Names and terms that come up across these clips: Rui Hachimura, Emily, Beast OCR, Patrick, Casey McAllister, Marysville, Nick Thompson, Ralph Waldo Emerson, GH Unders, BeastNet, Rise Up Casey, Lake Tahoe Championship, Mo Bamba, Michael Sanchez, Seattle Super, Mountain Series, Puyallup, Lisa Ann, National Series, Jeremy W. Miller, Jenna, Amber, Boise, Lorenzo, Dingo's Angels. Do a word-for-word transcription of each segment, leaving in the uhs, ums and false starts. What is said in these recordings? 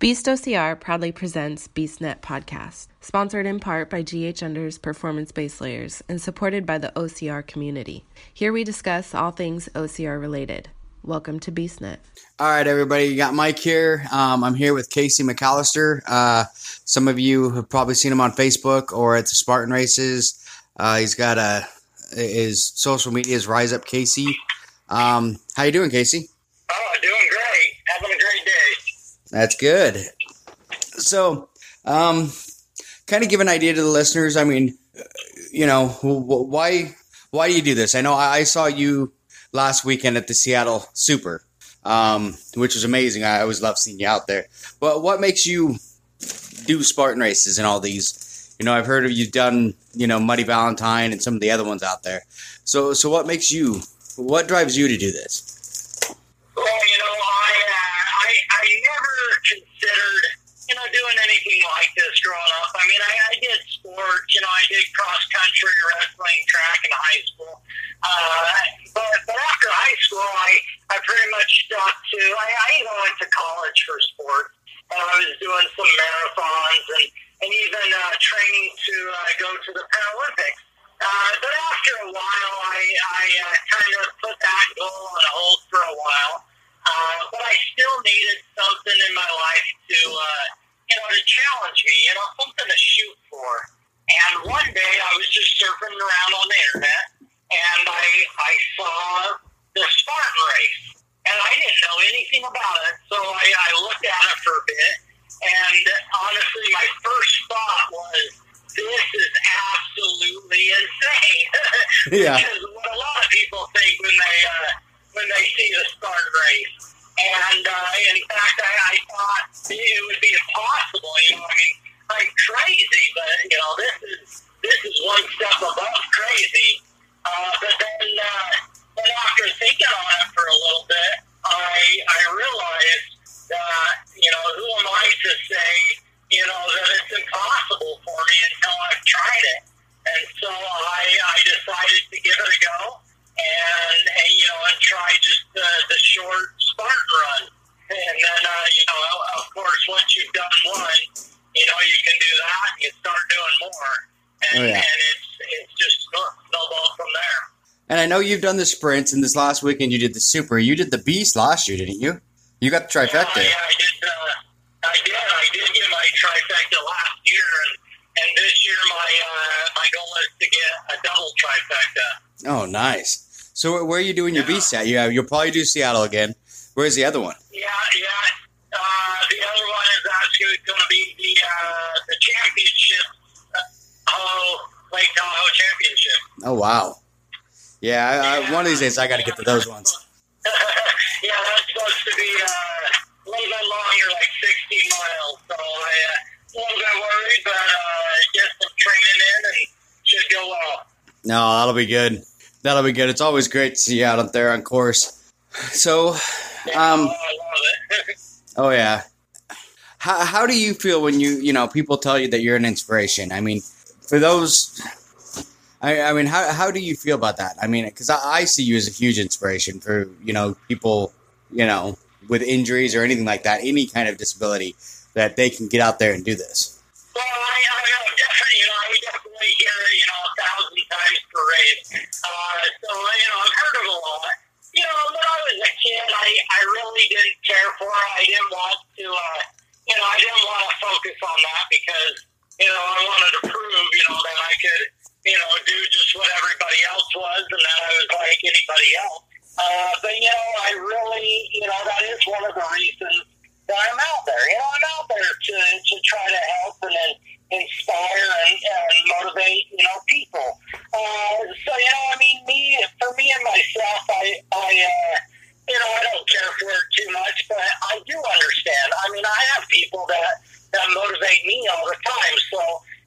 Beast O C R proudly presents BeastNet podcast, sponsored in part by G H Unders performance-based layers and supported by the O C R community. Here we discuss all things O C R related. Welcome to BeastNet. All right, everybody. You got Mike here. Um, I'm here with Casey McAllister. Uh, some of you have probably seen him on Facebook or at the Spartan Races. Uh, he's got a his social media is Rise Up Casey. Um, how you doing, Casey? Oh, doing great. Having a great day. That's good. So, um, kind of give an idea to the listeners. I mean, you know, why why do you do this? I know I saw you last weekend at the Seattle Super, um, which was amazing. I always love seeing you out there. But what makes you do Spartan races and all these? You know, I've heard of you've done, you know, Muddy Valentine and some of the other ones out there. So, so what makes you? What drives you to do this? Well, you know, I uh, I I never considered, you know, doing anything like this growing up. I mean, I, I did sports, you know, I did cross country, wrestling, track in high school. Uh, but, but after high school, I, I pretty much stuck to, I, I even went to college for sports. And I was doing some marathons and, and even uh, training to uh, go to the Paralympics. Uh, but after a while, I, I uh, kind of put that goal on hold for a while. Uh, but I still needed something in my life to, uh, you know, to challenge me, you know, something to shoot for. And one day, I was just surfing around on the internet, and I, I saw the Spartan race. And I didn't know anything about it, so I, I looked at it for a bit. And honestly, my first thought was, this is absolutely insane. Yeah. Because what a lot of people think when they uh, when they see the Spartan race. And uh, in fact, I, I thought it would be impossible. You know, I mean, like crazy, but you know, this is this is one step above crazy. Uh, but then, uh, then after thinking on it for a little bit, I I realized that you know, who am I to say? You know, that it's impossible for me until I've tried it. And so I, I decided to give it a go and, and you know, and try just the, the short Spartan run. And then, uh, you know, of course, once you've done one, you know, you can do that and you start doing more. And, oh, yeah. and it's it's just snowball from there. And I know you've done the sprints, and this last weekend you did the Super. You did the Beast last year, didn't you? You got the trifecta. Yeah, yeah I did the uh, I did. I did get my trifecta last year, and, and this year my uh, my goal is to get a double trifecta. Oh, nice. So where are you doing yeah. your beast at? Yeah, you'll probably do Seattle again. Where's the other one? Yeah, yeah. Uh, the other one is actually going to be the uh, the championship, oh, Lake Tahoe Championship. Oh wow. Yeah, I, yeah. I, one of these days I got to get to those ones. Yeah, that's supposed to be. Uh, A little bit longer, like sixty miles, so I, uh, a little bit worried, but uh, get some training in and should go well. No, that'll be good. That'll be good. It's always great to see you out there on course. So, um, yeah, oh, I love it. oh yeah. How how do you feel when you you know people tell you that you're an inspiration? I mean, for those, I I mean, how how do you feel about that? I mean, because I, I see you as a huge inspiration for you know people, you know. with injuries or anything like that, any kind of disability, that they can get out there and do this? Well, I, I definitely, you know, I definitely hear it, you know, a thousand times per race. Uh, so, you know, I've heard of a lot. You know, when I was a kid, I, I really didn't care for it. I didn't want to, uh, you know, I didn't want to focus on that because, you know, I wanted to prove, you know, that I could, you know, do just what everybody else was and that I was like anybody else. Uh, but, you know, I really, you know, that is one of the reasons that I'm out there. You know, I'm out there to, to try to help and, and inspire and, and motivate, you know, people. Uh, so, you know, I mean, me, for me and myself, I, I uh, you know, I don't care for it too much, but I do understand. I mean, I have people that, that motivate me all the time. So,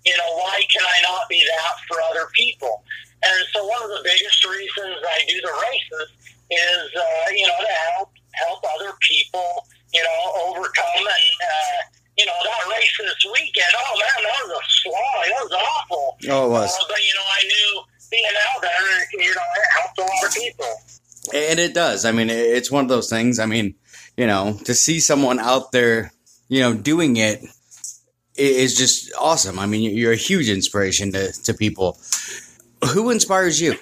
you know, why can I not be that for other people? And so one of the biggest reasons I do the races is, uh, you know, to help help other people, you know, overcome. And, uh, you know, that race this weekend, oh, man, that was a slog. That was awful. Oh, it was. Uh, but, you know, I knew being out there, you know, it helped a lot of people. And it does. I mean, it's one of those things. I mean, you know, to see someone out there, you know, doing it is just awesome. I mean, you're a huge inspiration to, to people. Who inspires you?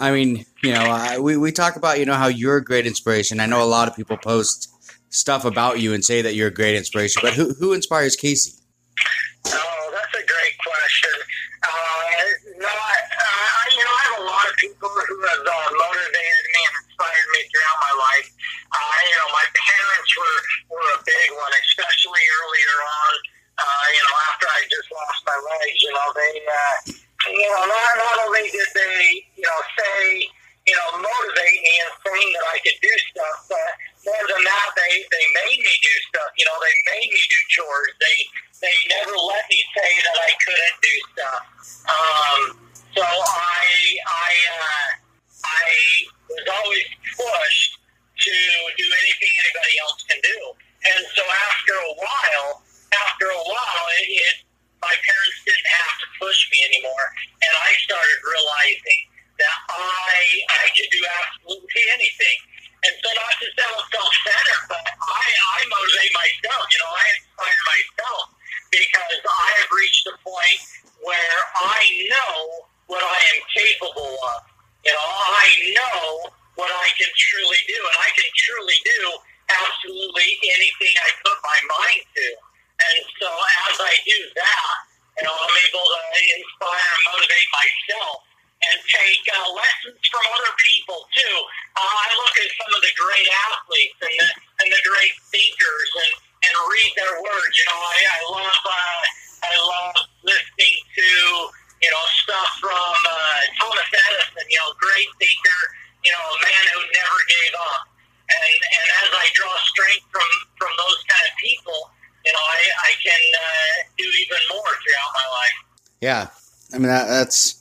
I mean, you know, I, we, we talk about, you know, how you're a great inspiration. I know a lot of people post stuff about you and say that you're a great inspiration, but who, who inspires Casey? Oh, that's a great question. Uh, no, I, I, you know, I have a lot of people who have uh, motivated me and inspired me throughout my life. Uh, you know, my parents were, were a big one, especially earlier on. Uh, you know, after I just lost my legs, you know, they, uh, you know, not, not only did they, you know, say, you know, motivate me and saying that I could do stuff, but more than that, they, they made me do stuff. You know, they made me do chores. They they never let me say that I couldn't do stuff. Um, so I I uh, I was always pushed to do anything anybody else can do. And so after a while, after a while, it, it my parents didn't have to push me anymore, and I started realizing that I I could do absolutely anything. And so not to sound self-centered, but I, I motivate myself. You know, I inspire myself because I have reached a point where I know what I am capable of. You know, I know what I can truly do, and I can truly do absolutely anything I put my mind to. And so as I do that, you know, I'm able to inspire and motivate myself. And take uh, lessons from other people, too. Uh, I look at some of the great athletes and the, and the great thinkers and, and read their words. You know, I, I love uh, I love listening to, you know, stuff from uh, Thomas Edison, you know, great thinker, you know, a man who never gave up. And, and as I draw strength from, from those kind of people, you know, I, I can uh, do even more throughout my life. Yeah. I mean, that, that's...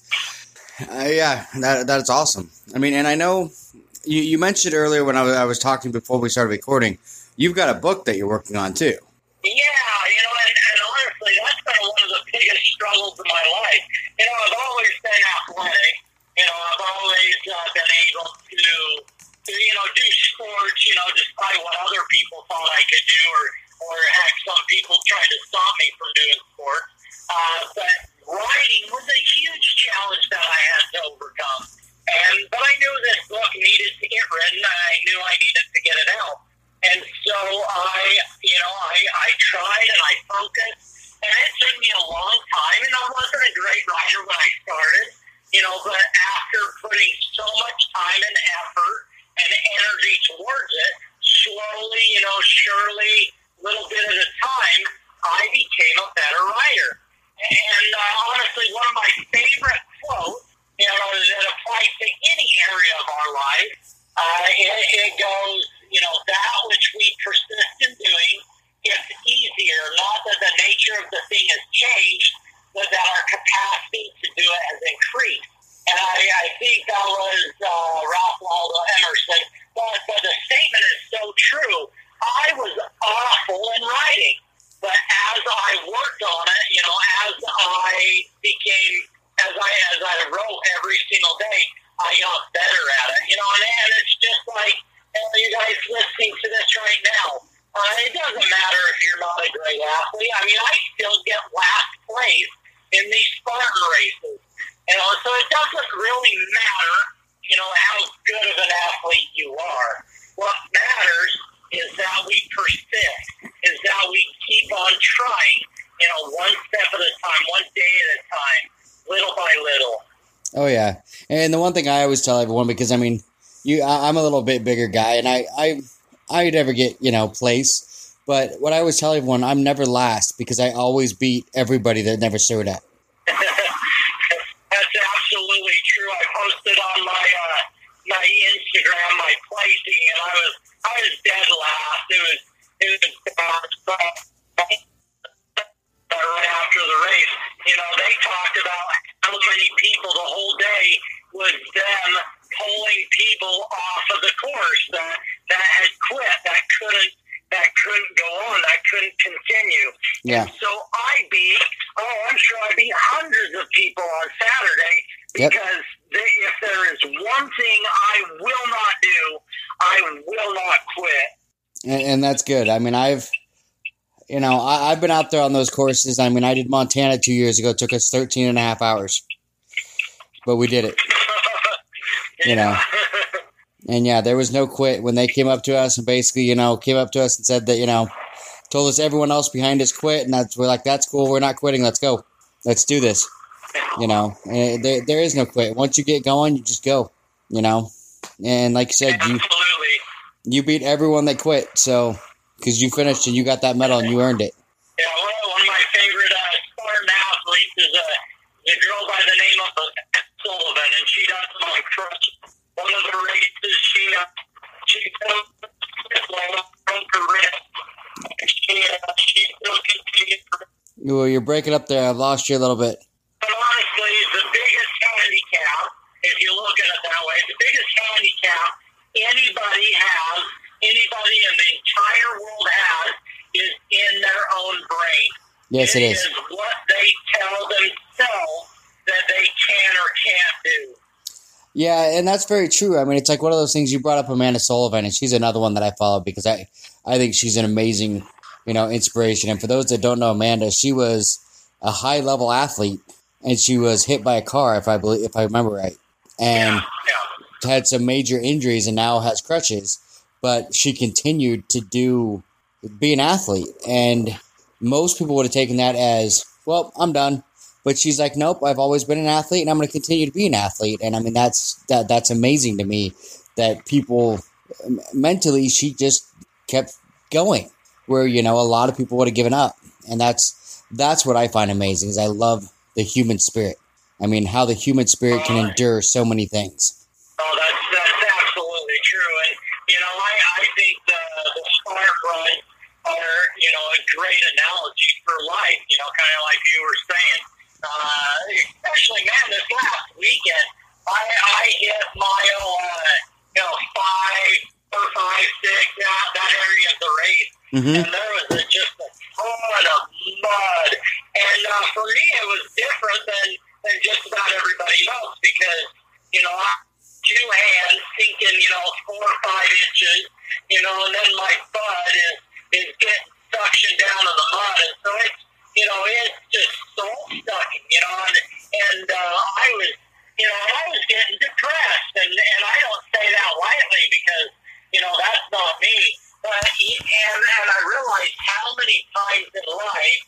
Uh, yeah, that that's awesome. I mean, and I know you, you mentioned earlier when I was, I was talking before we started recording, you've got a book that you're working on too. Yeah, you know, and, and honestly, that's been one of the biggest struggles of my life. You know, I've always been athletic. You know, I've always uh, been able to, to, you know, do sports, you know, despite what other people thought I could do, or, or heck, some people tried to stop me from doing sports. Uh, but writing was a huge challenge that I had to overcome. And, but I knew this book needed to get written. I knew I needed to get it out. And so I, you know, I, I tried and I focused. And it took me a long time. And I wasn't a great writer when I started, you know, but after putting so much time and effort and energy towards it, slowly, you know, surely, little bit at a time, I became a better writer. And uh, honestly, one of my favorite quotes, you know, that applies to any area of our life, uh, it, it goes, you know, that which we persist in doing gets easier, not that the nature of the thing has changed, but that our capacity to do it has increased. And I, I think that was uh, Ralph Waldo Emerson. But, but the statement is so true. I was awful in writing. But as I worked on it, you know, as I became, as I as I wrote every single day, I got better at it. You know, and, and it's just like, you know, you guys listening to this right now, uh, it doesn't matter if you're not a great athlete. I mean, I still get last place in these Spartan races. You know, so it doesn't really matter, you know, how good of an athlete you are. What matters is that we persist, is that we keep on trying, you know, one step at a time, one day at a time, little by little. Oh, yeah. And the one thing I always tell everyone, because, I mean, you, I, I'm a little bit bigger guy, and I, I, I never get, you know, place. But what I always tell everyone, I'm never last because I always beat everybody that never showed up. That's absolutely true. I posted on my uh, my Instagram, my placing, and I was I was dead last. It was it was uh, right after the race. You know, they talked about how many people the whole day was them pulling people off of the course that, that had quit, that couldn't that couldn't go on, that couldn't continue. Yeah. And so I beat oh, I'm sure I beat hundreds of people on Saturday because yep. they, if there is one thing I will not do, I will not quit. And, and that's good. I mean, I've, You know, I, I've been out there on those courses. I mean, I did Montana two years ago. It took us thirteen and a half hours, but we did it. You know, and yeah, there was no quit when they came up to us and basically, you know, came up to us and said that, you know, told us everyone else behind us quit. And that's, we're like, that's cool. We're not quitting. Let's go. Let's do this. You know, and there, there is no quit. Once you get going, you just go, you know, and like you said, you, you beat everyone that quit. So, because you finished and you got that medal and you earned it. Yeah, well, one of my favorite uh, Spartan athletes is uh, the girl by the name of Sullivan, and she does like crush one of the races. She uh, she broke her wrist. She uh, she still continued. Well, you're breaking up there. I lost you a little bit. But honestly, the biggest handicap, if you look at it that way, the biggest handicap anybody has. Anybody in the entire world has is in their own brain. Yes, it, it is. It is what they tell themselves that they can or can't do. Yeah, and that's very true. I mean, it's like one of those things you brought up, Amanda Sullivan, and she's another one that I follow because I, I think she's an amazing, you know, inspiration. And for those that don't know Amanda, she was a high-level athlete, and she was hit by a car, if I believe, if I remember right, and yeah, yeah. had some major injuries and now has crutches. But she continued to do, be an athlete. And most people would have taken that as, well, I'm done. But she's like, nope, I've always been an athlete and I'm going to continue to be an athlete. And I mean, that's, that, that's amazing to me that people mentally, she just kept going where, you know, a lot of people would have given up. And that's, that's what I find amazing is I love the human spirit. I mean, how the human spirit can endure so many things. Oh, that's, that's absolutely true. And, you know, I, I think the, the Spartan runs are, you know, a great analogy for life, you know, kind of like you were saying. Uh, especially, man, this last weekend, I, I hit my own, uh, you know, five, four, five, six, that, that area of the race. Mm-hmm. And there was a, just a ton of mud. And uh, for me, it was different than, than just about everybody else because, you know, I, two hands sinking, you know, four or five inches, you know, and then my butt is, is getting suctioned down in the mud. And so it's, you know, it's just soul sucking, you know, and, and uh, I was, you know, I was getting depressed. And, and I don't say that lightly because, you know, that's not me. But, and, and I realized how many times in life,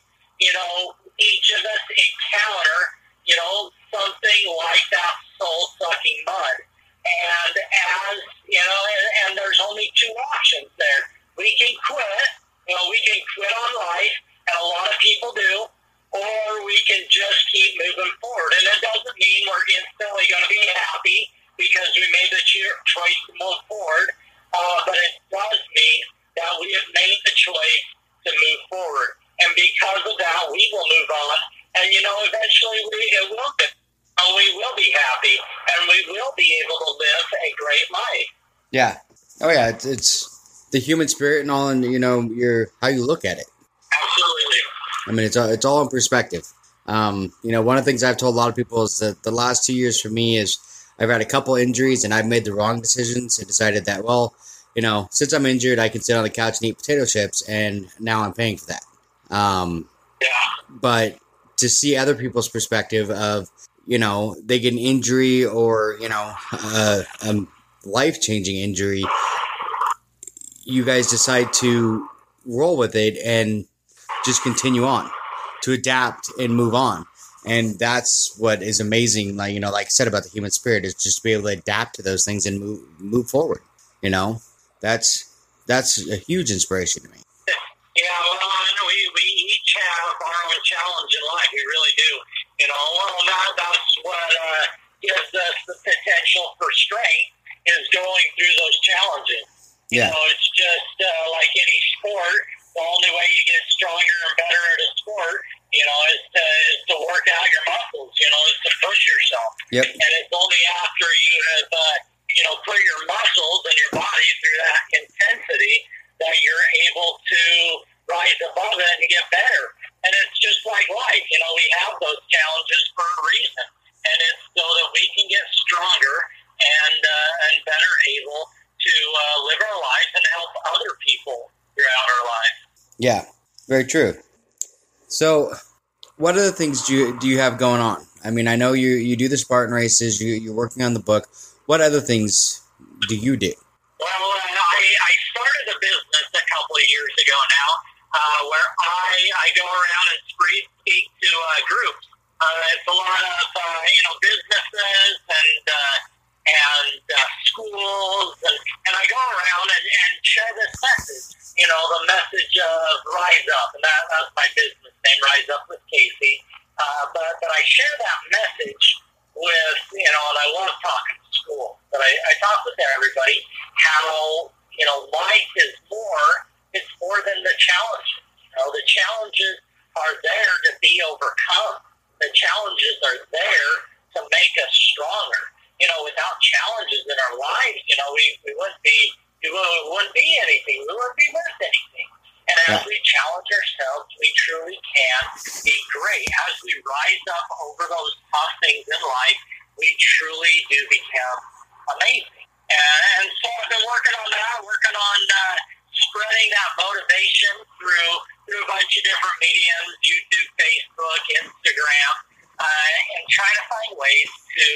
you know, each of us encounter, you know, something like that soul sucking mud. And as you know, and, and there's only two options there. We can quit, you know, we can quit on life, and a lot of people do, or we can just keep moving forward. And it doesn't mean we're instantly going to be happy because we made the choice to move forward, uh, but it does mean that we have made the choice to move forward. And because of that, we will move on, and you know, eventually we it will be. And we will be happy, and we will be able to live a great life. Yeah. Oh, yeah. It's, it's the human spirit and all, and you know, your how you look at it. Absolutely. I mean, it's all, it's all in perspective. Um, you know, one of the things I've told a lot of people is that the last two years for me is I've had a couple injuries, and I've made the wrong decisions and decided that, well, you know, since I'm injured, I can sit on the couch and eat potato chips, and now I'm paying for that. Um, yeah. But to see other people's perspective of, you know, they get an injury or, you know, uh, a life-changing injury, you guys decide to roll with it and just continue on, to adapt and move on. And that's what is amazing, like, you know, like I said about the human spirit, is just to be able to adapt to those things and move move forward, you know? That's that's a huge inspiration to me. Yeah, well, we, we each have our own challenge in life, we really do. You know, well, that, that's what uh, gives us the potential for strength is going through those challenges. Yeah. You know, it's just uh, like any sport, the only way you get stronger and better at a sport, you know, is to, is to work out your muscles, you know, is to push yourself. Yep. And it's only after you have, uh, you know, put your muscles and your body through that intensity that you're able to rise above it and get better. And it's just like life, you know, we have those challenges for a reason. And it's so that we can get stronger and uh, and better able to uh, live our lives and help other people throughout our lives. Yeah. Very true. So what other things do you, do you have going on? I mean, I know you, you do the Spartan races, you, you're working on the book. What other things do you do? Well, I, I started a business a couple of years ago now uh, where I, I go around and speak to uh, groups. Uh, it's a lot of, uh, you know, businesses and uh, and uh, schools, and, and I go around and, and share this message, you know, the message of Rise Up, and that, that's my business name, Rise Up with Casey. Uh, but, but I share that message with, you know, and I love talking to school. But I, I talk with everybody how, you know, life is more, it's more than the challenges. You know, the challenges are there to be overcome. The challenges are there to make us stronger. You know, without challenges in our lives, you know, we, we wouldn't be, we wouldn't be anything. We wouldn't be worth anything. And as we challenge ourselves, we truly can be great. As we rise up over those tough things in life, we truly do become amazing. And so I've been working on that, working on uh, spreading that motivation through through a bunch of different mediums, YouTube, Facebook, Instagram, uh, and trying to find ways to,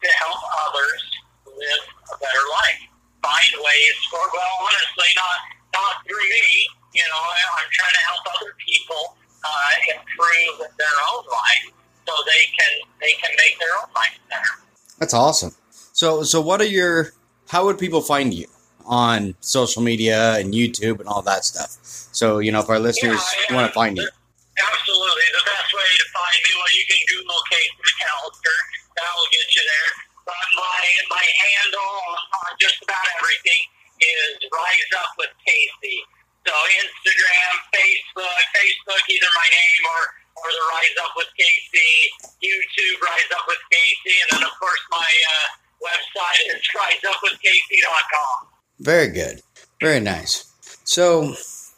to help others live a better life. Find ways for, well, honestly, not, not through me. You know, I'm trying to help other people uh, improve their own life so they can they can make their own life better. That's awesome. So, so what are your? How would people find you on social media and YouTube and all that stuff? So, you know, if our listeners yeah, yeah, want to find you, absolutely. The best way to find me, well, you can Google Casey McAllister. That will get you there. But my my handle on just about everything is Rise Up with Casey. So Instagram, Facebook, Facebook, either my name or, or the Rise Up with Casey, YouTube, Rise Up with Casey, and then, of course, my uh, website is rise up with casey dot com. Very good. Very nice. So I was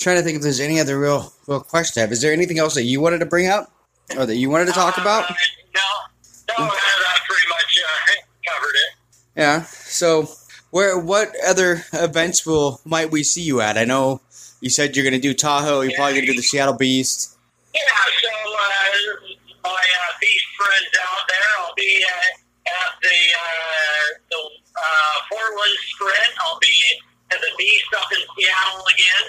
trying to think if there's any other real real question I have. Is there anything else that you wanted to bring up or that you wanted to talk uh, about? No. No, I pretty much uh, covered it. Yeah. So... Where what other events will might we see you at? I know you said you're going to do Tahoe. You're yeah. probably going to do the Seattle Beast. Yeah, so uh, my uh, Beast friends out there, I'll be uh, at the uh, the uh, four one Sprint. I'll be at the Beast up in Seattle again.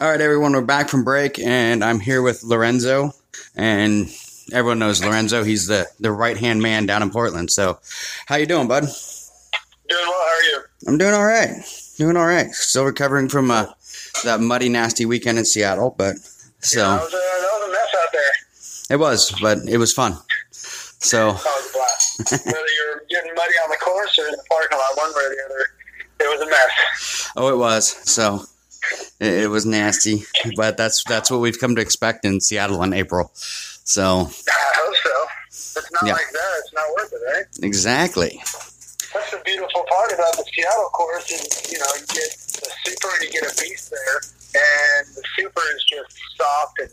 All right, everyone, we're back from break, and I'm here with Lorenzo, and everyone knows Lorenzo. He's the, the right-hand man down in Portland. So how you doing, bud? Doing well. How are you? I'm doing all right. Doing all right. Still recovering from uh, that muddy, nasty weekend in Seattle, but so. Yeah, that was, uh, that was a mess out there. It was, but it was fun. So. That was a blast. Whether you're getting muddy on the course or in the parking lot, one way or the other, it was a mess. Oh, it was. So. It was nasty, but that's that's what we've come to expect in Seattle in April. So I hope so. If it's not yeah. like that, it's not worth it, right? Exactly. That's the beautiful part about the Seattle course is, you know, you get a super and you get a beast there, and the super is just soft and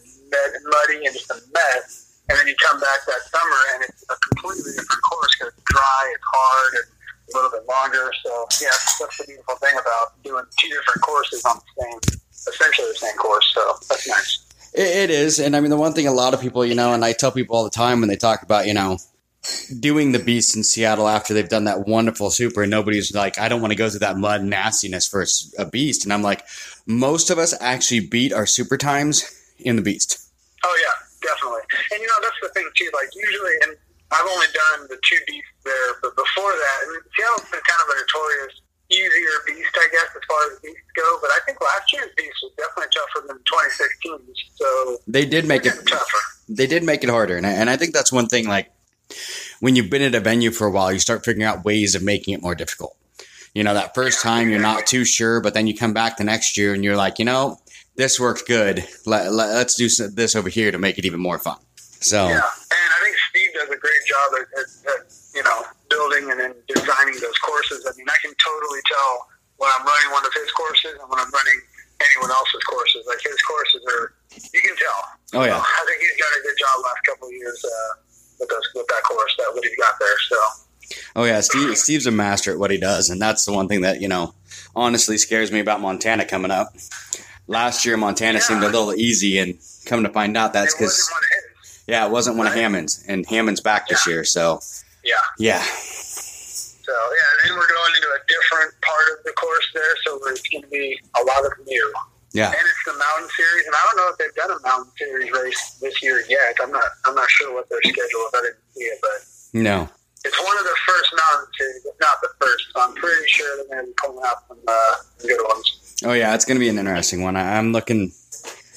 muddy and just a mess. And then you come back that summer, and it's a completely different course because it's dry, it's hard, and a little bit longer. So, yeah, that's the beautiful thing about doing two different courses on the same, essentially the same course. So that's nice. It, it is. And, I mean, the one thing a lot of people, you know, and I tell people all the time when they talk about, you know, doing the Beast in Seattle after they've done that wonderful super, and nobody's like, I don't want to go through that mud nastiness for a Beast. And I'm like, most of us actually beat our super times in the Beast. Oh, yeah. Definitely. And, you know, that's the thing, too. Like, usually, and I've only done the two beasts there, but before that, and Seattle's been kind of a notorious, easier beast, I guess, as far as beasts go. But I think last year's beast was definitely tougher than twenty sixteen's. So they did make it tougher. They did make it harder. And I, and I think that's one thing, like, when you've been at a venue for a while, you start figuring out ways of making it more difficult. You know, that first time, you're not too sure, but then you come back the next year and you're like, you know, this worked good. Let, let, let's do some, this over here to make it even more fun. So yeah, and I think Steve does a great job at, at, at you know building and then designing those courses. I mean, I can totally tell when I'm running one of his courses and when I'm running anyone else's courses. Like his courses are, you can tell. Oh yeah, so I think he's done a good job last couple of years uh, with those, with that course that what he got there. So oh yeah, Steve, Steve's a master at what he does, and that's the one thing that you know honestly scares me about Montana coming up. Last year, Montana yeah. seemed a little easy, and come to find out, that's because, yeah, it wasn't one right. of Hammond's, and Hammond's back yeah. this year, so. Yeah. Yeah. So, yeah, and then we're going into a different part of the course there, so it's going to be a lot of new. Yeah. And it's the Mountain Series, and I don't know if they've done a Mountain Series race this year yet. I'm not I'm not sure what their schedule is. I didn't see it, but. No. It's one of their first Mountain Series, if not the first, so I'm pretty sure they're going to be pulling out some uh, good ones. Oh, yeah, it's going to be an interesting one. I, I'm looking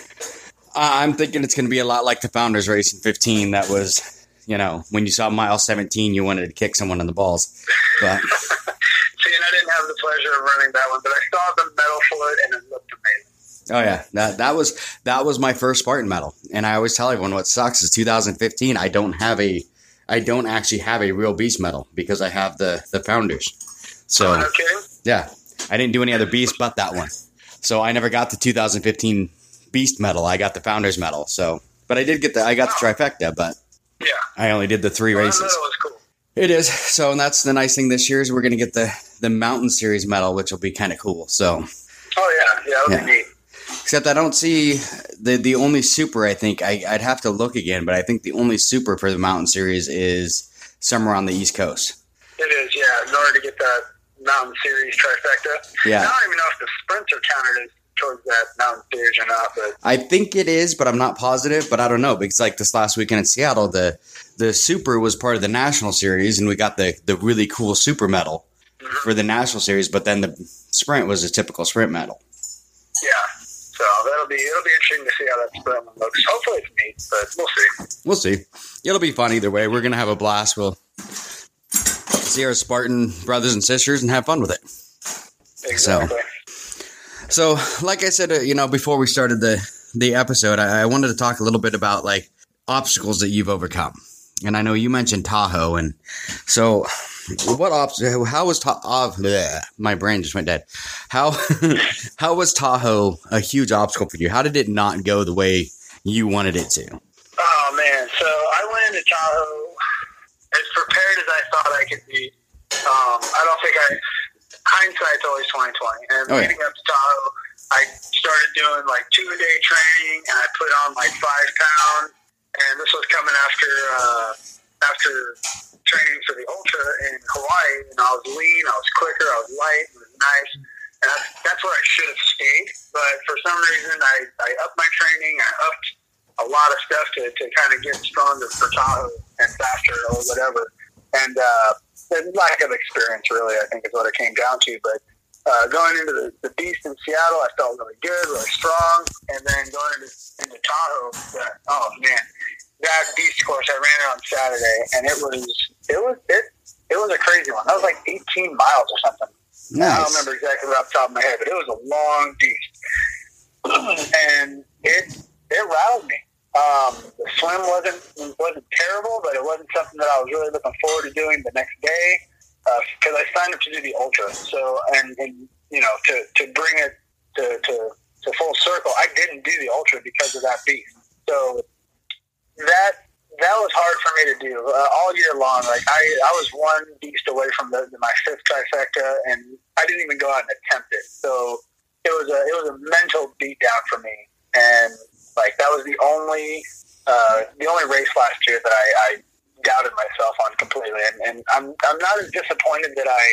– I'm thinking it's going to be a lot like the Founders race in fifteen. That was, you know, when you saw mile seventeen, you wanted to kick someone in the balls. But. See, and I didn't have the pleasure of running that one, but I saw the medal for it, and it looked amazing. Oh, yeah. That that was that was my first Spartan medal. And I always tell everyone what sucks is two thousand fifteen, I don't have a – I don't actually have a real Beast medal because I have the, the Founders. So, oh, no kidding? Yeah. I didn't do any other Beast but that one. So I never got the two thousand fifteen Beast medal. I got the Founders medal. So, but I did get the, I got the trifecta, but yeah. I only did the three well, races. That was cool. It is. So, and that's the nice thing this year is we're going to get the, the Mountain Series medal, which will be kind of cool. So, oh yeah. Yeah. That would yeah. be neat. Except I don't see the, the only super, I think I, I'd have to look again, but I think the only super for the Mountain Series is somewhere on the East Coast. It is. Yeah. In order to get that Mountain Series trifecta. Yeah. I don't even know if the sprints are counted towards that Mountain Series or not. But I think it is, but I'm not positive. But I don't know because like this last weekend in Seattle, the the Super was part of the National Series, and we got the, the really cool Super medal mm-hmm. for the National Series. But then the sprint was a typical sprint medal. Yeah. So that'll be it'll be interesting to see how that sprint one looks. Hopefully it's neat, but we'll see. We'll see. It'll be fun either way. We're gonna have a blast. We'll. See our Spartan brothers and sisters and have fun with it. Exactly. So, so like I said, uh, you know, before we started the, the episode, I, I wanted to talk a little bit about like obstacles that you've overcome. And I know you mentioned Tahoe. And so what obstacle, how was Tahoe, uh, my brain just went dead. How, how was Tahoe a huge obstacle for you? How did it not go the way you wanted it to? Oh man. So I went into Tahoe as prepared as I thought I could be. Um, I don't think I. Hindsight's always twenty twenty. And oh, leading yeah. up to Tahoe, I started doing like two a day training, and I put on like five pounds. And this was coming after uh, after training for the ultra in Hawaii. And I was lean, I was quicker, I was light, it was nice. And that's, that's where I should have stayed. But for some reason, I, I upped my training. I upped a lot of stuff to, to kind of get stronger for Tahoe and faster or whatever. And uh, the lack of experience, really, I think is what it came down to. But uh, going into the, the Beast in Seattle, I felt really good, really strong. And then going into, into Tahoe, uh, oh, man, that Beast course, I ran it on Saturday, and it was it was, it, it was a crazy one. That was like eighteen miles or something. Nice. I don't remember exactly off the top of my head, but it was a long Beast. And it it rattled me. Um, the swim wasn't wasn't terrible, but it wasn't something that I was really looking forward to doing the next day, because uh, I signed up to do the ultra. So and, and you know to, to bring it to, to to full circle, I didn't do the ultra because of that beast. So that that was hard for me to do uh, all year long. Like I, I was one beast away from the, my fifth trifecta, and I didn't even go out and attempt it. So it was a it was a mental beatdown for me, and. Like, that was the only uh, the only race last year that I, I doubted myself on completely, and, and I'm I'm not as disappointed that I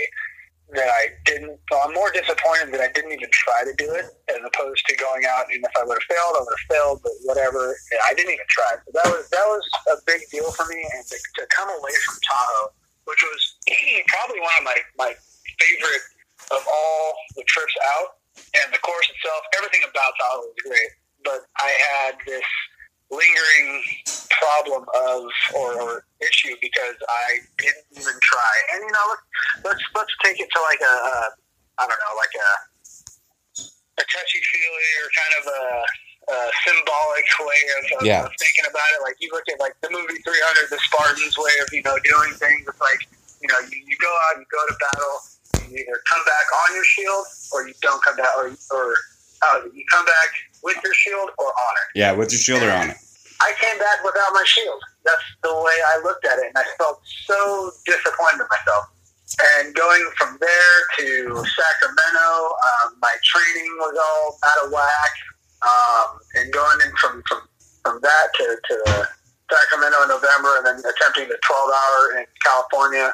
that I didn't. Well, I'm more disappointed that I didn't even try to do it, as opposed to going out and if I would have failed, I would have failed. But whatever, yeah, I didn't even try. So that was that was a big deal for me, and to, to come away from Tahoe, which was probably one of my, my favorite of all the trips out, and the course itself, everything about Tahoe was great. But I had this lingering problem of or, or issue because I didn't even try. And you know, let's let's take it to like a uh, I don't know, like a a touchy feely or kind of a, a symbolic way of, of, yeah. of thinking about it. Like you look at like the movie three hundred, the Spartans' way of you know doing things. It's like you know you, you go out, you go to battle, you either come back on your shield or you don't come back, or or uh, you come back. With your shield or on it? Yeah, with your shield or on it. I came back without my shield. That's the way I looked at it, and I felt so disappointed in myself. And going from there to Sacramento, um, my training was all out of whack. Um, and going in from, from, from that to, to Sacramento in November, and then attempting the twelve hour in California,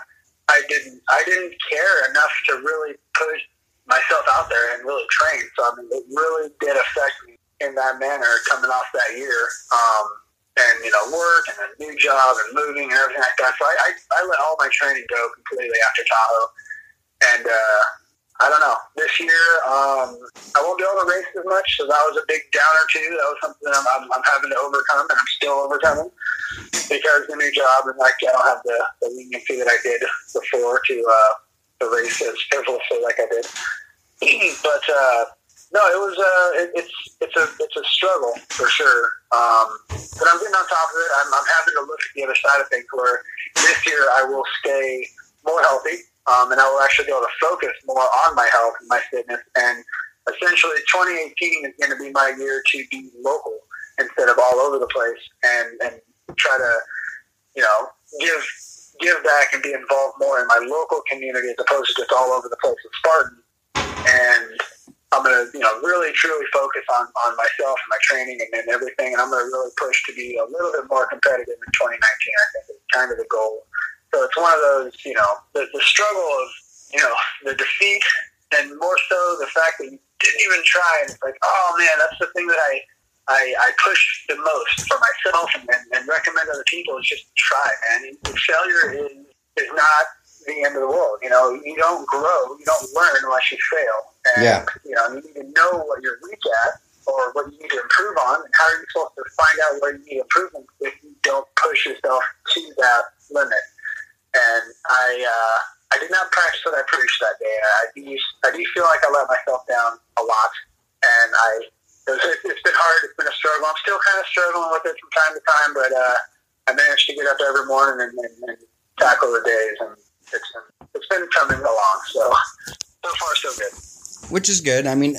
I didn't I didn't care enough to really push myself out there and really train. So I mean, it really did affect me. In that manner, coming off that year, um, and you know, work and a new job and moving and everything like that. So I, I, I let all my training go completely after Tahoe, and uh, I don't know. This year, um, I won't be able to race as much, so that was a big downer too. That was something I'm, I'm, I'm having to overcome, and I'm still overcoming because the new job and like I don't have the, the leniency that I did before to uh, to race as frivolously like I did, but. Uh, No, it was uh, it, it's it's a it's a struggle for sure. Um, but I'm getting on top of it. I'm, I'm having to look at the other side of things. Where this year I will stay more healthy, um, and I will actually be able to focus more on my health and my fitness. And essentially, twenty eighteen is going to be my year to be local instead of all over the place, and, and try to you know give give back and be involved more in my local community as opposed to just all over the place with Spartan and. I'm going to, you know, really, truly focus on, on myself and my training and, and everything. And I'm going to really push to be a little bit more competitive in twenty nineteen, I think, is kind of the goal. So it's one of those, you know, the, the struggle of, you know, the defeat and more so the fact that you didn't even try. And it's like, oh, man, that's the thing that I I, I push the most for myself and, and, and recommend other people is just try, man. Failure is, is not the end of the world. You know, you don't grow, you don't learn unless you fail. And, yeah. you know, you need to know what you're weak at or what you need to improve on, and how are you supposed to find out where you need improvement if you don't push yourself to that limit. And I uh, I did not practice what I preached that day. I do, I do feel like I let myself down a lot, and I it was, it's been hard. It's been a struggle. I'm still kind of struggling with it from time to time, but uh, I managed to get up every morning and, and, and tackle the days, and it's been, it's been coming along. So, so far, so good. Which is good. I mean,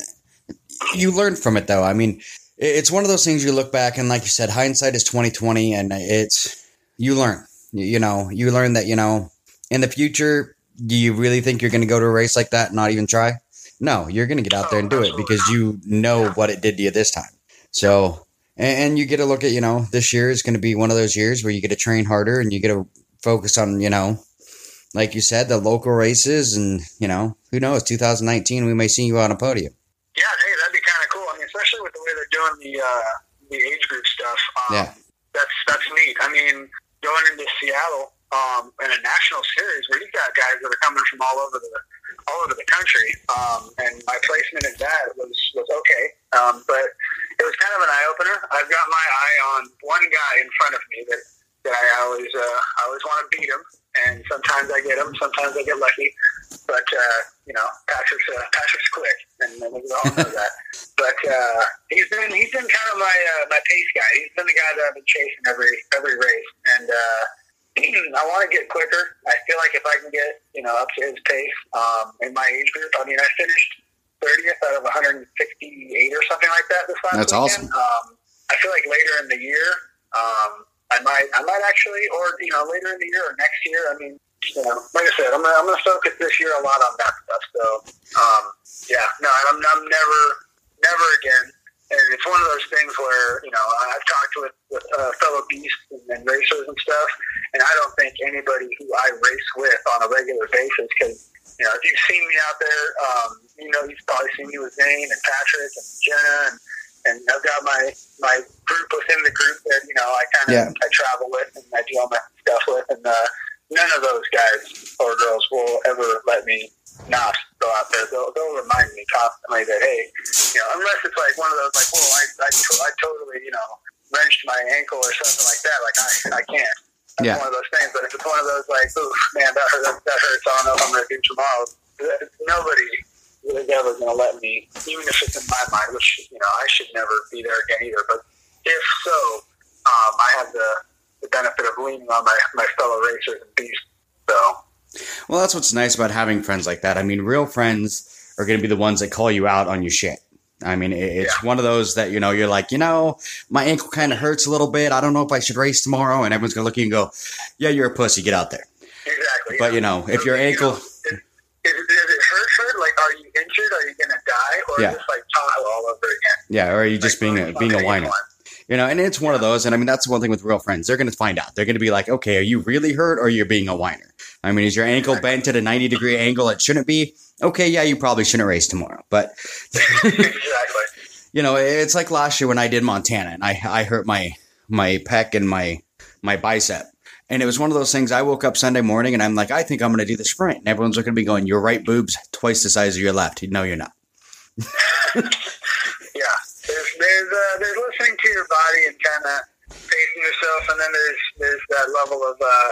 you learn from it, though. I mean, it's one of those things you look back and, like you said, hindsight is twenty twenty, and it's you learn. You know, you learn that, you know, in the future, do you really think you're going to go to a race like that and not even try? No, you're going to get out there and do it because you know what it did to you this time. So, and you get a look at, you know, this year is going to be one of those years where you get to train harder and you get to focus on, you know, like you said, the local races, and, you know, who knows, two thousand nineteen, we may see you on a podium. Yeah, hey, that'd be kind of cool. I mean, especially with the way they're doing the uh, the age group stuff. Um, yeah. That's, that's neat. I mean, going into Seattle um, in a national series where you've got guys that are coming from all over the all over the country, um, and my placement in that was, was okay. Um, but it was kind of an eye-opener. I've got my eye on one guy in front of me that, that I always uh, I always want to beat him. And sometimes I get them, sometimes I get lucky. But, uh, you know, Patrick's, uh, Patrick's quick, and we all know that. But uh, he's been he's been kind of my uh, my pace guy. He's been the guy that I've been chasing every every race, and uh, I want to get quicker. I feel like if I can get you know up to his pace um, in my age group. I mean, I finished thirtieth out of one hundred sixty-eight or something like that this last weekend. That's awesome. Um, I feel like later in the year, um, I might I might actually, or you know, later in the year or next year. I mean. You know, like I said, I'm gonna, I'm gonna focus this year a lot on that stuff. So, um, yeah, no, I'm, I'm never, never again. And it's one of those things where you know I've talked with, with uh, fellow beasts and, and racers and stuff, and I don't think anybody who I race with on a regular basis can. You know, if you've seen me out there, um, you know you've probably seen me with Zane and Patrick and Jenna, and, and I've got my my group within the group that you know I kind of yeah. I travel with and I do all my stuff with and. Uh, None of those guys or girls will ever let me not go out there. They'll, they'll remind me constantly that, hey, you know, unless it's like one of those, like, well, I, I, I totally, you know, wrenched my ankle or something like that. Like, I, I can't. That's yeah. one of those things. But if it's one of those, like, oof, man, that hurts, that hurts. I don't know if I'm going to do tomorrow. Nobody is ever going to let me, even if it's in my mind, which, you know, I should never be there again either. But if so, um, I have the... the benefit of leaning on my, my fellow racers and beasts. So. Well, that's what's nice about having friends like that. I mean, real friends are going to be the ones that call you out on your shit. I mean, it's yeah. one of those that, you know, you're like, you know, my ankle kind of hurts a little bit. I don't know if I should race tomorrow. And everyone's going to look at you and go, yeah, you're a pussy. Get out there. Exactly. But, yeah. you know, if so, your you ankle... Know, is, is, is it hurt, hurt? Like, are you injured? Are you going to die? Or yeah. just like Tahoe all over again? Yeah, or are you like, just being a, being a whiner? You know, and it's one of those. And I mean, that's one thing with real friends. They're going to find out. They're going to be like, okay, are you really hurt or you're being a whiner? I mean, is your ankle bent at a ninety degree angle? It shouldn't be. Okay. Yeah. You probably shouldn't race tomorrow. But, you know, it's like last year when I did Montana and I, I hurt my, my pec and my, my bicep. And it was one of those things. I woke up Sunday morning and I'm like, I think I'm going to do the sprint. And everyone's looking at me going, your right boob's twice the size of your left. No, you're not. There's there's, uh, there's listening to your body and kind of pacing yourself, and then there's there's that level of uh,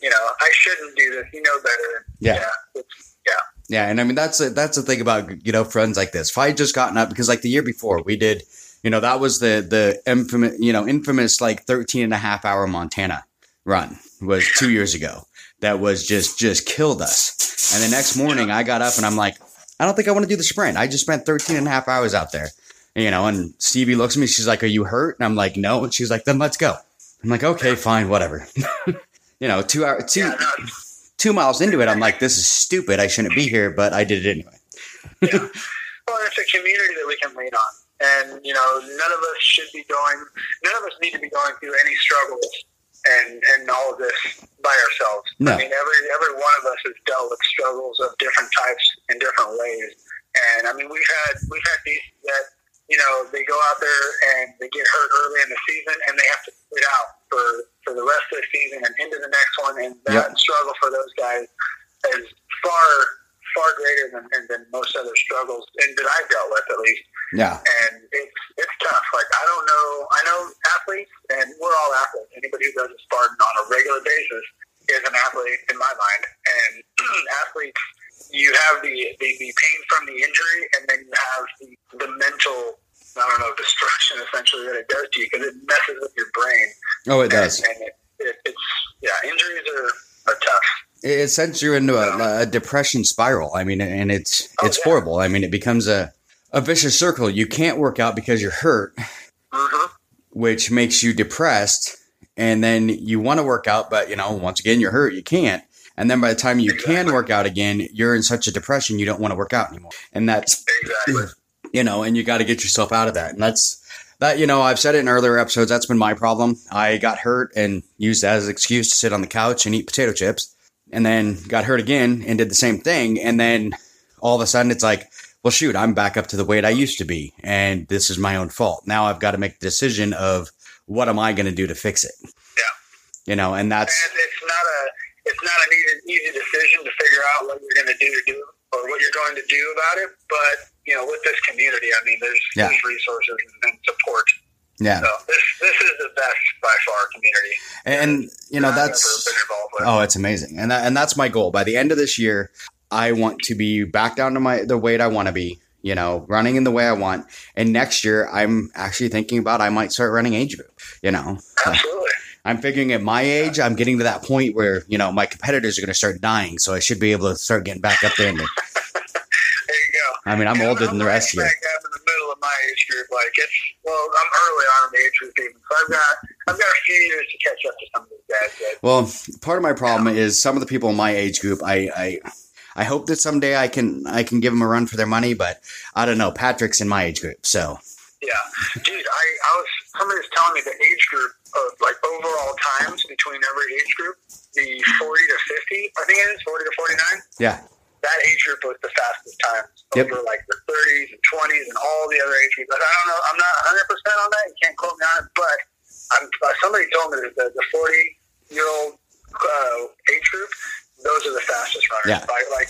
you know I shouldn't do this, you know better. Yeah, yeah, it's, yeah. yeah. And I mean that's a, that's the thing about you know friends like this. If I had just gotten up, because like the year before we did, you know that was the the infamous you know infamous like thirteen and a half hour Montana run was two years ago. That was just just killed us. And the next morning I got up and I'm like, I don't think I want to do the sprint. I just spent thirteen and a half hours out there. You know, and Stevie looks at me. She's like, are you hurt? And I'm like, no. And she's like, then let's go. I'm like, okay, fine, whatever. you know, two hour, two, yeah, no. two miles into it, I'm like, this is stupid. I shouldn't be here, but I did it anyway. yeah. Well, it's a community that we can lean on. And, you know, none of us should be going, none of us need to be going through any struggles and, and all of this by ourselves. No. I mean, every every one of us has dealt with struggles of different types in different ways. And, I mean, we've had, we've had these that, you know, they go out there and they get hurt early in the season and they have to sit out for, for the rest of the season and into the next one. And that yep. struggle for those guys is far, far greater than, than most other struggles and that I've dealt with, at least. Yeah. And it's it's tough. Like, I don't know. I know athletes, and we're all athletes. Anybody who does a Spartan on a regular basis is an athlete in my mind. And athletes, you have the, the, the pain from the injury, and then you have the, the mental, I don't know, destruction essentially that it does to you because it messes with your brain. Oh, it and, does. And it, it, it's, yeah, injuries are, are tough. It sends you into um, a, a depression spiral. I mean, and it's oh, it's yeah. horrible. I mean, it becomes a, a vicious circle. You can't work out because you're hurt, mm-hmm. which makes you depressed. And then you want to work out, but, you know, once again, you're hurt. You can't. And then by the time you exactly. can work out again, you're in such a depression, you don't want to work out anymore. And that's, exactly. you know, and you got to get yourself out of that. And that's that, you know, I've said it in earlier episodes. That's been my problem. I got hurt and used that as an excuse to sit on the couch and eat potato chips and then got hurt again and did the same thing. And then all of a sudden it's like, well, shoot, I'm back up to the weight I used to be. And this is my own fault. Now I've got to make the decision of what am I going to do to fix it? Yeah. You know, and that's, and it's not a, It's not an easy, easy decision to figure out what you're going to do, do or what you're going to do about it. But, you know, with this community, I mean, there's, yeah. there's resources and support. Yeah. So this, this is the best by far community. And, and you know, that's, oh, it's amazing. And that, and that's my goal. By the end of this year, I want to be back down to my, the weight I want to be. you know, running in the way I want. And next year, I'm actually thinking about, I might start running age group, you know. Absolutely. Uh, I'm figuring at my age, I'm getting to that point where, you know, my competitors are going to start dying. So I should be able to start getting back up there. And, there you go. I mean, I'm yeah, older I'm than the rest of you. I'm back in the middle of my age group. Like, it's, well, I'm early on in the age group even. So I've got, I've got a few years to catch up to some of these guys. But, well, part of my problem you know. is some of the people in my age group, I, I, I hope that someday I can, I can give them a run for their money, but I don't know. Patrick's in my age group. So. Yeah. Dude, I, I was, somebody was telling me the age group of like overall times between every age group, the forty to fifty, I think it is, forty to forty-nine. Yeah. That age group was the fastest time yep. over like the thirties and twenties and all the other age groups. I don't know. I'm not one hundred percent on that. You can't quote me on it, but I'm, uh, somebody told me that the, the forty-year-old uh, age group, those are the fastest runners yeah. by like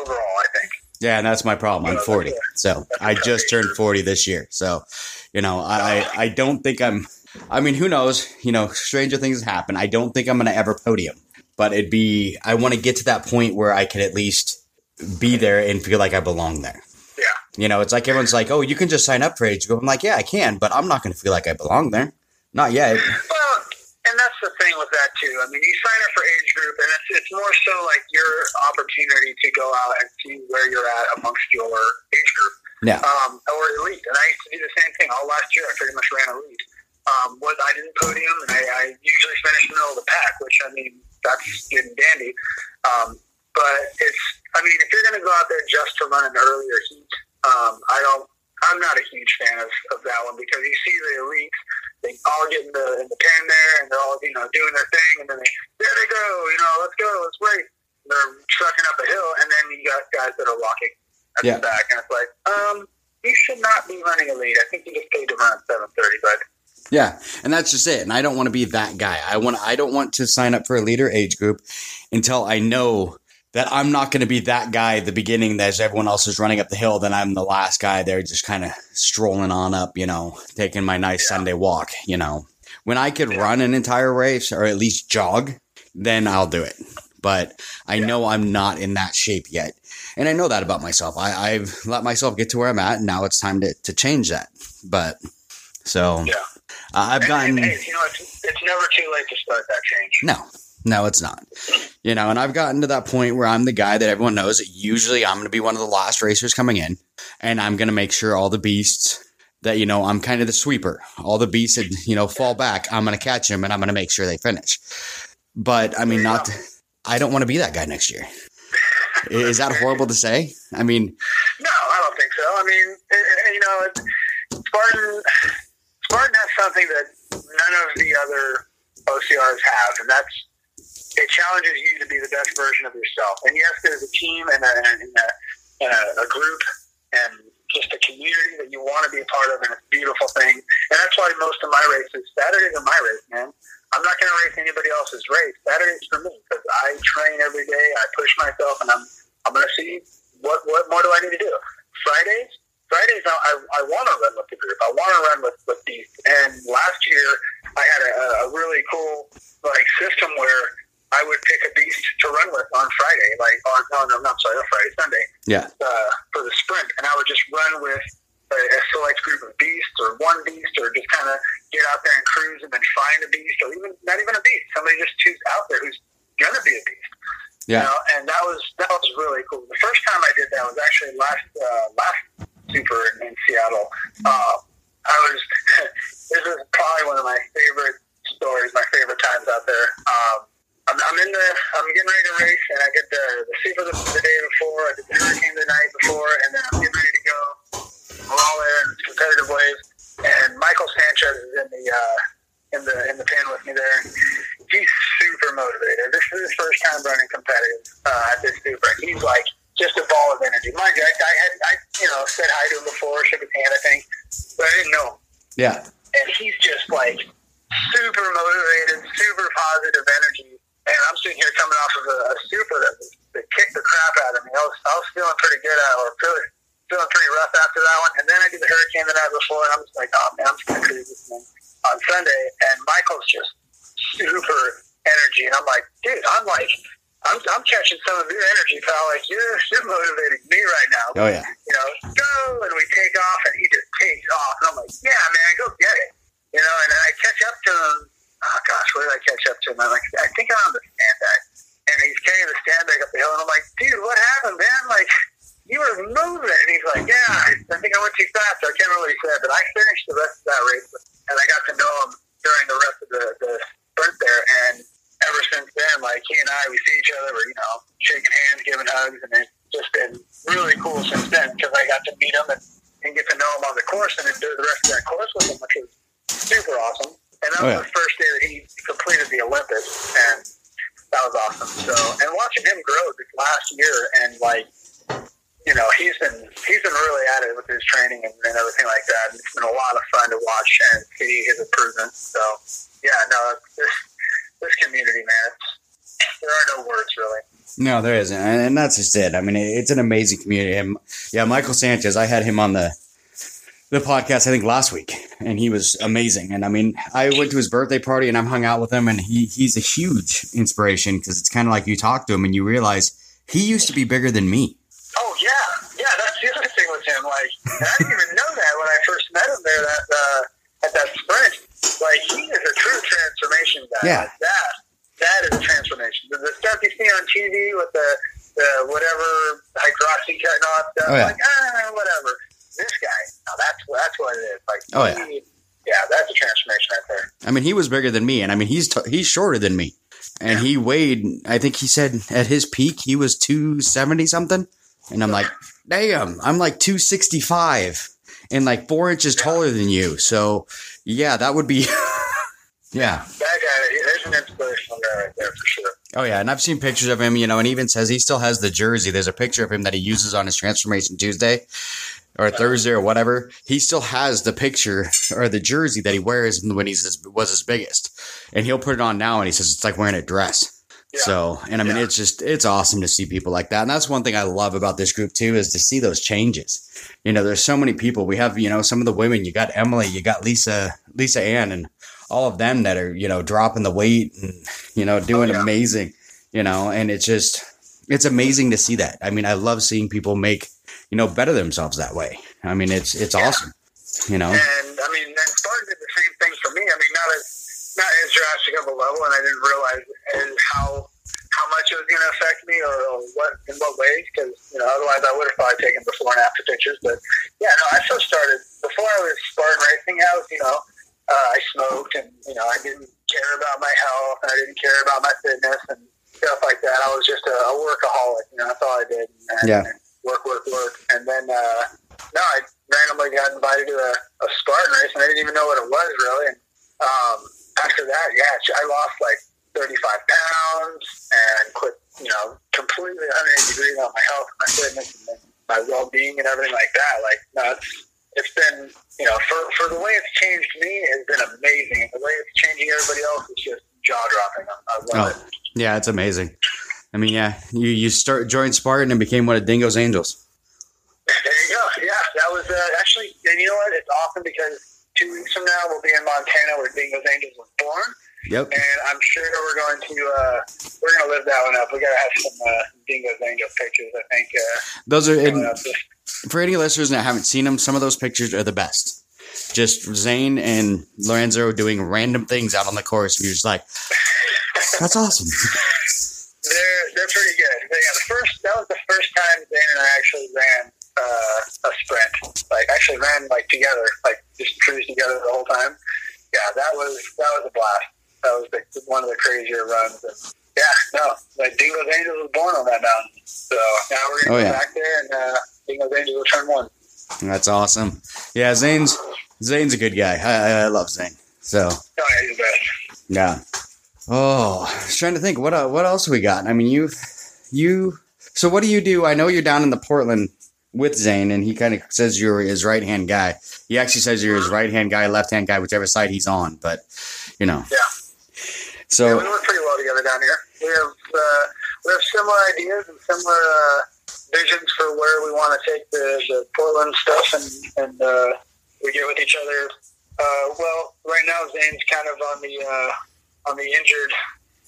overall, I think. Yeah, and that's my problem. I'm forty, so I just turned forty this year. So, you know, I, I don't think I'm – I mean, who knows? You know, stranger things happen. I don't think I'm going to ever podium, but it'd be – I want to get to that point where I can at least be there and feel like I belong there. Yeah. You know, it's like everyone's like, oh, you can just sign up for age group. I'm like, yeah, I can, but I'm not going to feel like I belong there. Not yet. Well, and that's the thing with that too. I mean, you sign up for age group, and it's, it's more so like your opportunity to go out and see where you're at amongst your age group, yeah. um, or elite. And I used to do the same thing all last year. I pretty much ran elite. Um, was I didn't podium, and I, I usually finished in the middle of the pack, which I mean that's good and dandy. Um, but it's, I mean, if you're going to go out there just to run an earlier heat, um, I don't. I'm not a huge fan of, of that one because you see the elites, they all get in the, in the pen there and they're all, you know, doing their thing. And then they, there they go, you know, let's go, let's race. And they're trucking up a hill. And then you got guys that are walking at yeah. the back. And it's like, um, you should not be running elite. I think you just paid around seven thirty, bud. Yeah. And that's just it. And I don't want to be that guy. I want, I don't want to sign up for a leader age group until I know that I'm not going to be that guy at the beginning that as everyone else is running up the hill, then I'm the last guy there just kind of strolling on up, you know, taking my nice yeah. Sunday walk, you know. When I could yeah. run an entire race or at least jog, then I'll do it. But I yeah. know I'm not in that shape yet. And I know that about myself. I, I've let myself get to where I'm at, and now it's time to, to change that. But so yeah. uh, I've and, gotten... And, and, you know, it's, it's never too late to start that change. No. No, it's not, you know, and I've gotten to that point where I'm the guy that everyone knows that usually I'm going to be one of the last racers coming in, and I'm going to make sure all the beasts that, you know, I'm kind of the sweeper, all the beasts that, you know, fall back. I'm going to catch them and I'm going to make sure they finish. But I mean, not, to, I don't want to be that guy next year. Is that horrible to say? I mean, no, I don't think so. I mean, you know, Spartan, Spartan has something that none of the other O C Rs have, and that's, it challenges you to be the best version of yourself. And yes, there's a team and a, and a, and a group and just a community that you want to be a part of, and it's a beautiful thing. And that's why most of my races, Saturdays are my race, man. I'm not going to race anybody else's race. Saturdays for me, because I train every day, I push myself, and I'm I'm going to see what, what more do I need to do. Fridays, Fridays I, I, I want to run with the group. I want to run with, with these. And last year, I had a, a really cool like system where I would pick a beast to run with on Friday, like on, no, no, I'm sorry, on Friday, Sunday, yeah, uh, for the sprint. And I would just run with a, a select group of beasts or one beast, or just kind of get out there and cruise and then find a beast, or even not even a beast, somebody just choose out there who's going to be a beast. Yeah. You know? And that was, that was really cool. The first time I did that was actually last, uh, last Super in, in Seattle. Uh, I was, this is probably one of my favorite stories, my favorite times out there. Um, I'm, I'm in the, I'm getting ready to race, and I did the, the super the, the day before, I did the hurricane the night before, and then I'm getting ready to go. We're all there in competitive ways, and Michael Sanchez is in the, uh, in the, in the pen with me there. He's super motivated. This is his first time running competitive, uh, at this super. He's like just a ball of energy. Mind you, I, I had, I, you know, said hi to him before, shook his hand, I think, but I didn't know him. Yeah. And he's just like super motivated, super positive energy. And I'm sitting here coming off of a, a super that, that kicked the crap out of me. I was, I was feeling pretty good, or feeling, feeling pretty rough after that one. And then I did the hurricane the night before, and I'm just like, oh, man, I'm just going to cruise this thing on Sunday. And Michael's just super energy. And I'm like, dude, I'm like I'm, I'm catching some of your energy, pal. Like, you're, you're motivating me right now. Oh, yeah. You know, go, and we take off, and he just takes off. And I'm like, yeah, man, go get it. You know, and I catch up to him. Oh, gosh, where did I catch up to him? I'm like, I think I'm on the stand back. And he's carrying the stand back up the hill, and I'm like, dude, what happened, man? Like, you were moving. And he's like, yeah, I, I think I went too fast. So I can't remember what he said, but I finished the rest of that race, and I got to know him during the rest of the, the sprint there, and ever since then, like, he and I, we see each other, we're, you know, shaking hands, giving hugs, and it's just been really cool since then, because I got to meet him and, and get to know him on the course, and then do the rest of that course with him, which was super awesome, and that oh, was yeah. the first day that he completed the Olympics, and that was awesome, so, and watching him grow this last year, and, like, you know, he's been, he's been really at it with his training and, and everything like that, and it's been a lot of fun to watch and see his improvements, so, yeah, no, it's just, this community, man, there are no words, really. No, there isn't, and that's just it. I mean, it's an amazing community. And yeah, Michael Sanchez, I had him on the the podcast, I think, last week, and he was amazing. And I mean, I went to his birthday party, and I hung out with him, and he he's a huge inspiration, because it's kind of like you talk to him, and you realize he used to be bigger than me. Oh, yeah. Yeah, that's the other thing with him. Like, I didn't even know that when I first met him there that uh, at that sprint. Like, he is a true transformation guy. Yeah. Like that, that is a transformation. The, the stuff you see on T V with the, the whatever hydroxy cut and all that stuff, oh, yeah. like, ah, whatever. This guy, now that's, that's what it is. Like, oh, he, yeah. yeah, that's a transformation right there. I mean, he was bigger than me, and I mean, he's t- he's shorter than me. And yeah. he weighed, I think he said at his peak, he was two seventy something. And I'm like, damn, I'm like two sixty-five. And like four inches yeah. taller than you. So, yeah, that would be. yeah. That guy, there's an inspirational guy right there for sure. Oh, yeah. And I've seen pictures of him, you know, and even says he still has the jersey. There's a picture of him that he uses on his Transformation Tuesday or yeah. Thursday or whatever. He still has the picture or the jersey that he wears when he was his biggest. And he'll put it on now and he says it's like wearing a dress. Yeah. So, and I mean, yeah. it's just, it's awesome to see people like that. And that's one thing I love about this group too, is to see those changes. You know, there's so many people we have, you know, some of the women, you got Emily, you got Lisa, Lisa Ann, and all of them that are, you know, dropping the weight and, you know, doing oh, yeah. amazing, you know, and it's just, it's amazing to see that. I mean, I love seeing people make, you know, better themselves that way. I mean, it's, it's yeah. awesome, you know? And I mean, and Spartan did the same thing for me. I mean, not as, not as drastic of a level, and I didn't realize how how much it was going to affect me or, or what in what ways, because, you know, otherwise I would have probably taken before and after pictures. But, yeah, no, I still started. Before I was Spartan Racing, I was, you know, uh, I smoked and, you know, I didn't care about my health and I didn't care about my fitness and stuff like that. I was just a, a workaholic, you know, that's all I did. And, yeah. and work, work, work. And then, uh, no, I randomly got invited to a, a Spartan race, and I didn't even know what it was, really. And, um, after that, yeah, I lost like thirty-five pounds and quit, you know, completely one hundred eighty degrees on my health and my fitness and my well-being and everything like that. Like, no, it's, it's been, you know, for, for the way it's changed me, it's been amazing. And the way it's changing everybody else is just jaw-dropping. I, I love oh, it. Yeah, it's amazing. I mean, yeah, you, you start joined Spartan and became one of Dingo's Angels. There you go. Yeah, that was uh, actually, and you know what? It's awesome because two weeks from now, we'll be in Montana where Dingo's Angels was born. Yep. And I'm sure we're going to uh, we're going to live that one up. We got to have some uh, Dingo's Angel pictures. I think uh, those are in, for any listeners that haven't seen them. Some of those pictures are the best. Just Zane and Lorenzo doing random things out on the course. You're just like, that's awesome. they're they're pretty good. But yeah, the first that was the first time Zane and I actually ran. Uh, a sprint, like actually ran like together, like just cruised together the whole time. Yeah, that was that was a blast. That was the, one of the crazier runs. And yeah, no, like Dingo's Angels was born on that mountain. So now we're gonna oh, go yeah. back there and uh, Dingo's Angels will turn one. That's awesome. Yeah, Zane's Zane's a good guy. I, I love Zane. So oh, yeah, he's the best. Yeah. Oh, I was trying to think what uh, what else we got. I mean, you you. So what do you do? I know you're down in the Portland with Zane, and he kind of says you're his right-hand guy. He actually says you're his right-hand guy, left-hand guy, whichever side he's on, but, you know. Yeah. So yeah, we work pretty well together down here. We have uh, we have similar ideas and similar uh, visions for where we want to take the, the Portland stuff, and, and uh, we get with each other. Uh, well, right now Zane's kind of on the uh, on the injured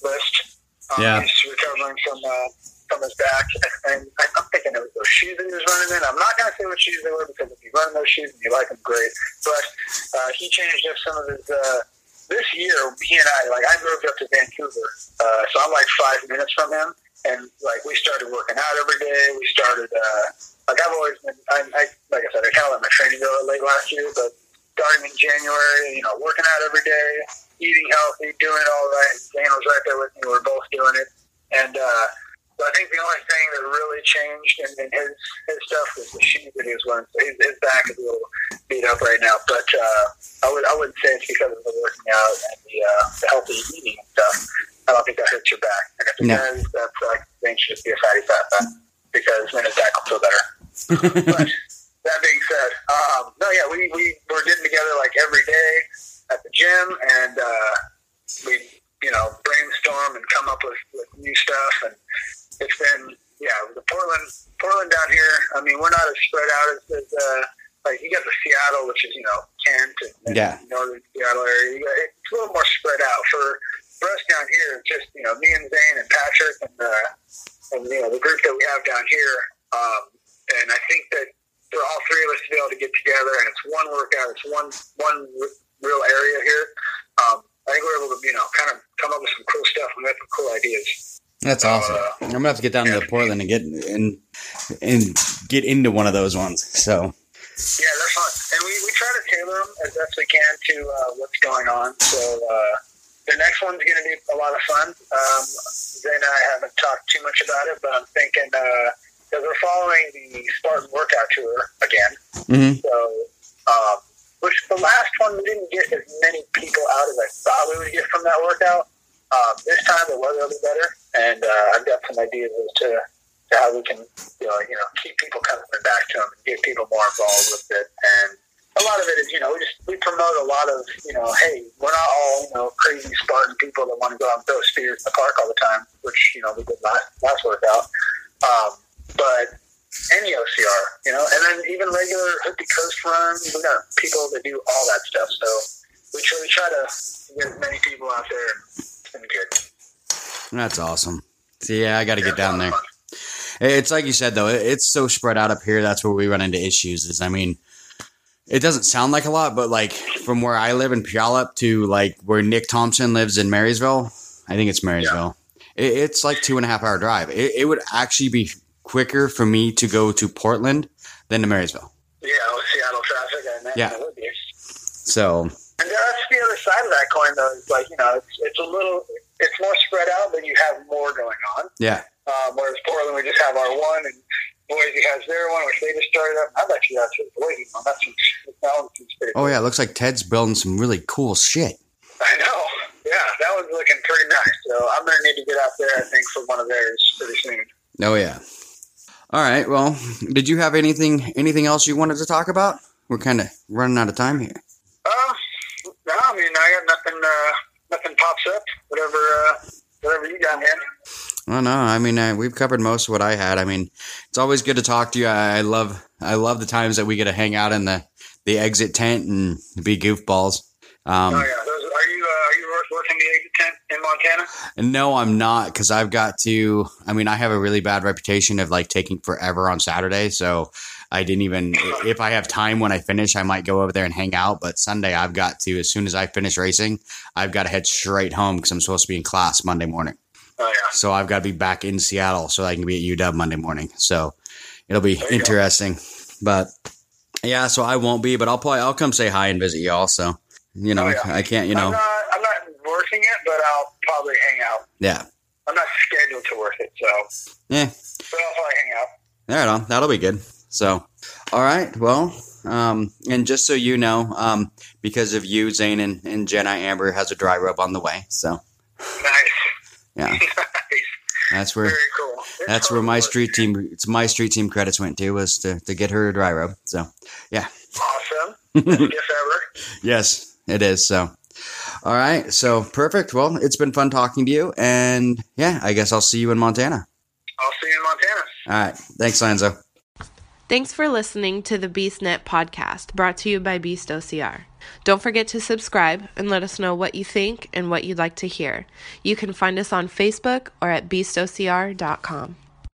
list. Um, yeah. He's recovering recovering from uh, from his back, and I'm thinking it was those shoes that he was running in. I'm not going to say what shoes they were, because if you run those shoes and you like them, great. But uh, he changed up some of his. Uh, this year, he and I, like, I moved up to Vancouver, uh, so I'm like five minutes from him, and like we started working out every day. We started uh, like I've always been, I, I like I said, I kind of let my training go late last year, but starting in January, you know, working out every day, eating healthy, doing it all right. Zane was right there with me. We were both doing it, and uh, so I think the only thing that really changed in, in his his stuff was the shoes that he was wearing. So his, his back is a little beat up right now, but uh, I would I wouldn't say it's because of the working out and the, uh, the healthy eating and stuff. I don't think that hurts your back. And if it no. does, that's like Zane should just be a fatty fat back, because then his back will feel better. But that being said, um, no, yeah, we, we were getting together like every day at the gym, and uh, we, you know, brainstorm and come up with, with new stuff. And it's been, yeah, the Portland, Portland down here. I mean, we're not as spread out as, as uh, like you got the Seattle, which is, you know, Kent and, and yeah. northern Seattle area. You got, it's a little more spread out. For for us down here, it's just, you know, me and Zane and Patrick and uh, and you know the group that we have down here. Um, and I think that for all three of us to be able to get together, and it's one workout, it's one one. real area here. Um, I think we're able to, you know, kind of come up with some cool stuff. We got some cool ideas. That's awesome. Uh, I'm gonna have to get down yeah. to Portland and get and and get into one of those ones. So yeah, they're fun, and we, we try to tailor them as best we can to uh, what's going on. So uh, the next one's gonna be a lot of fun. Um, Zane and I haven't talked too much about it, but I'm thinking because uh, we're following the Spartan workout tour again. Mm-hmm. So. Um, Which the last one, we didn't get as many people out as I thought we would get from that workout. Um, this time the weather will be better, and uh, I've got some ideas as to, to how we can, you know, you know, keep people coming back to them and get people more involved with it. And a lot of it is, you know, we just we promote a lot of, you know, hey, we're not all, you know, crazy Spartan people that want to go out and throw spears in the park all the time, which, you know, we did last last workout. Um, but any O C R, you know, and then even regular Hoodie Coast runs, we got people that do all that stuff, so we try, we try to get as many people out there. It's been good. That's awesome. So, yeah, I got to yeah, get down there. Fun. It's like you said, though, it's so spread out up here. That's where we run into issues is, I mean, it doesn't sound like a lot, but like from where I live in Puyallup to like where Nick Thompson lives in Marysville, I think it's Marysville. Yeah. It, it's like two and a half hour drive. It, it would actually be quicker for me to go to Portland than to Marysville. Yeah, with Seattle traffic, I imagine yeah. it would be. So, and that's the other side of that coin, though. Is like, you know, it's, it's a little, it's more spread out, but you have more going on. Yeah. Um, whereas Portland, we just have our one, and Boise has their one, which they just started up. I've actually got to Boise one. That seems, that one seems pretty cool. Oh yeah, it looks like Ted's building some really cool shit. I know. Yeah, that one's looking pretty nice. So I'm gonna need to get out there, I think, for one of theirs pretty soon. Oh yeah. All right. Well, did you have anything anything else you wanted to talk about? We're kind of running out of time here. Uh, no, I mean, I got nothing. Uh, nothing pops up. Whatever, uh, whatever you got, man. Well, no, I mean, I, we've covered most of what I had. I mean, it's always good to talk to you. I, I love, I love the times that we get to hang out in the, the exit tent and be goofballs. Um, oh yeah. Those, are you uh, are you working the exit tent in Montana? No, I'm not, because I've got to. I mean, I have a really bad reputation of like taking forever on Saturday, so I didn't even. If I have time when I finish, I might go over there and hang out. But Sunday, I've got to. As soon as I finish racing, I've got to head straight home because I'm supposed to be in class Monday morning. Oh yeah. So I've got to be back in Seattle so I can be at U W Monday morning. So it'll be interesting. Go. But yeah, so I won't be, but I'll probably I'll come say hi and visit you all. So you know, oh, yeah. I can't. You know. I'm not, I'm not working it, but I'll probably hang out. Yeah. I'm not scheduled to work it, so. Yeah. But I'll probably hang out. Right on. That'll be good. So, all right. Well, um, and just so you know, um, because of you, Zane and, and Jenna, Amber has a dry rub on the way, so. Nice. Yeah. Nice. That's where. Very cool. It's that's where my street team. It's my street team credits went to was to, to get her a dry rub. So, yeah. Awesome. Best gift ever. Yes, it is. So. All right. So perfect. Well, it's been fun talking to you. And yeah, I guess I'll see you in Montana. I'll see you in Montana. All right. Thanks, Lorenzo. Thanks for listening to the BeastNet podcast brought to you by Beast O C R. Don't forget to subscribe and let us know what you think and what you'd like to hear. You can find us on Facebook or at beast O C R dot com.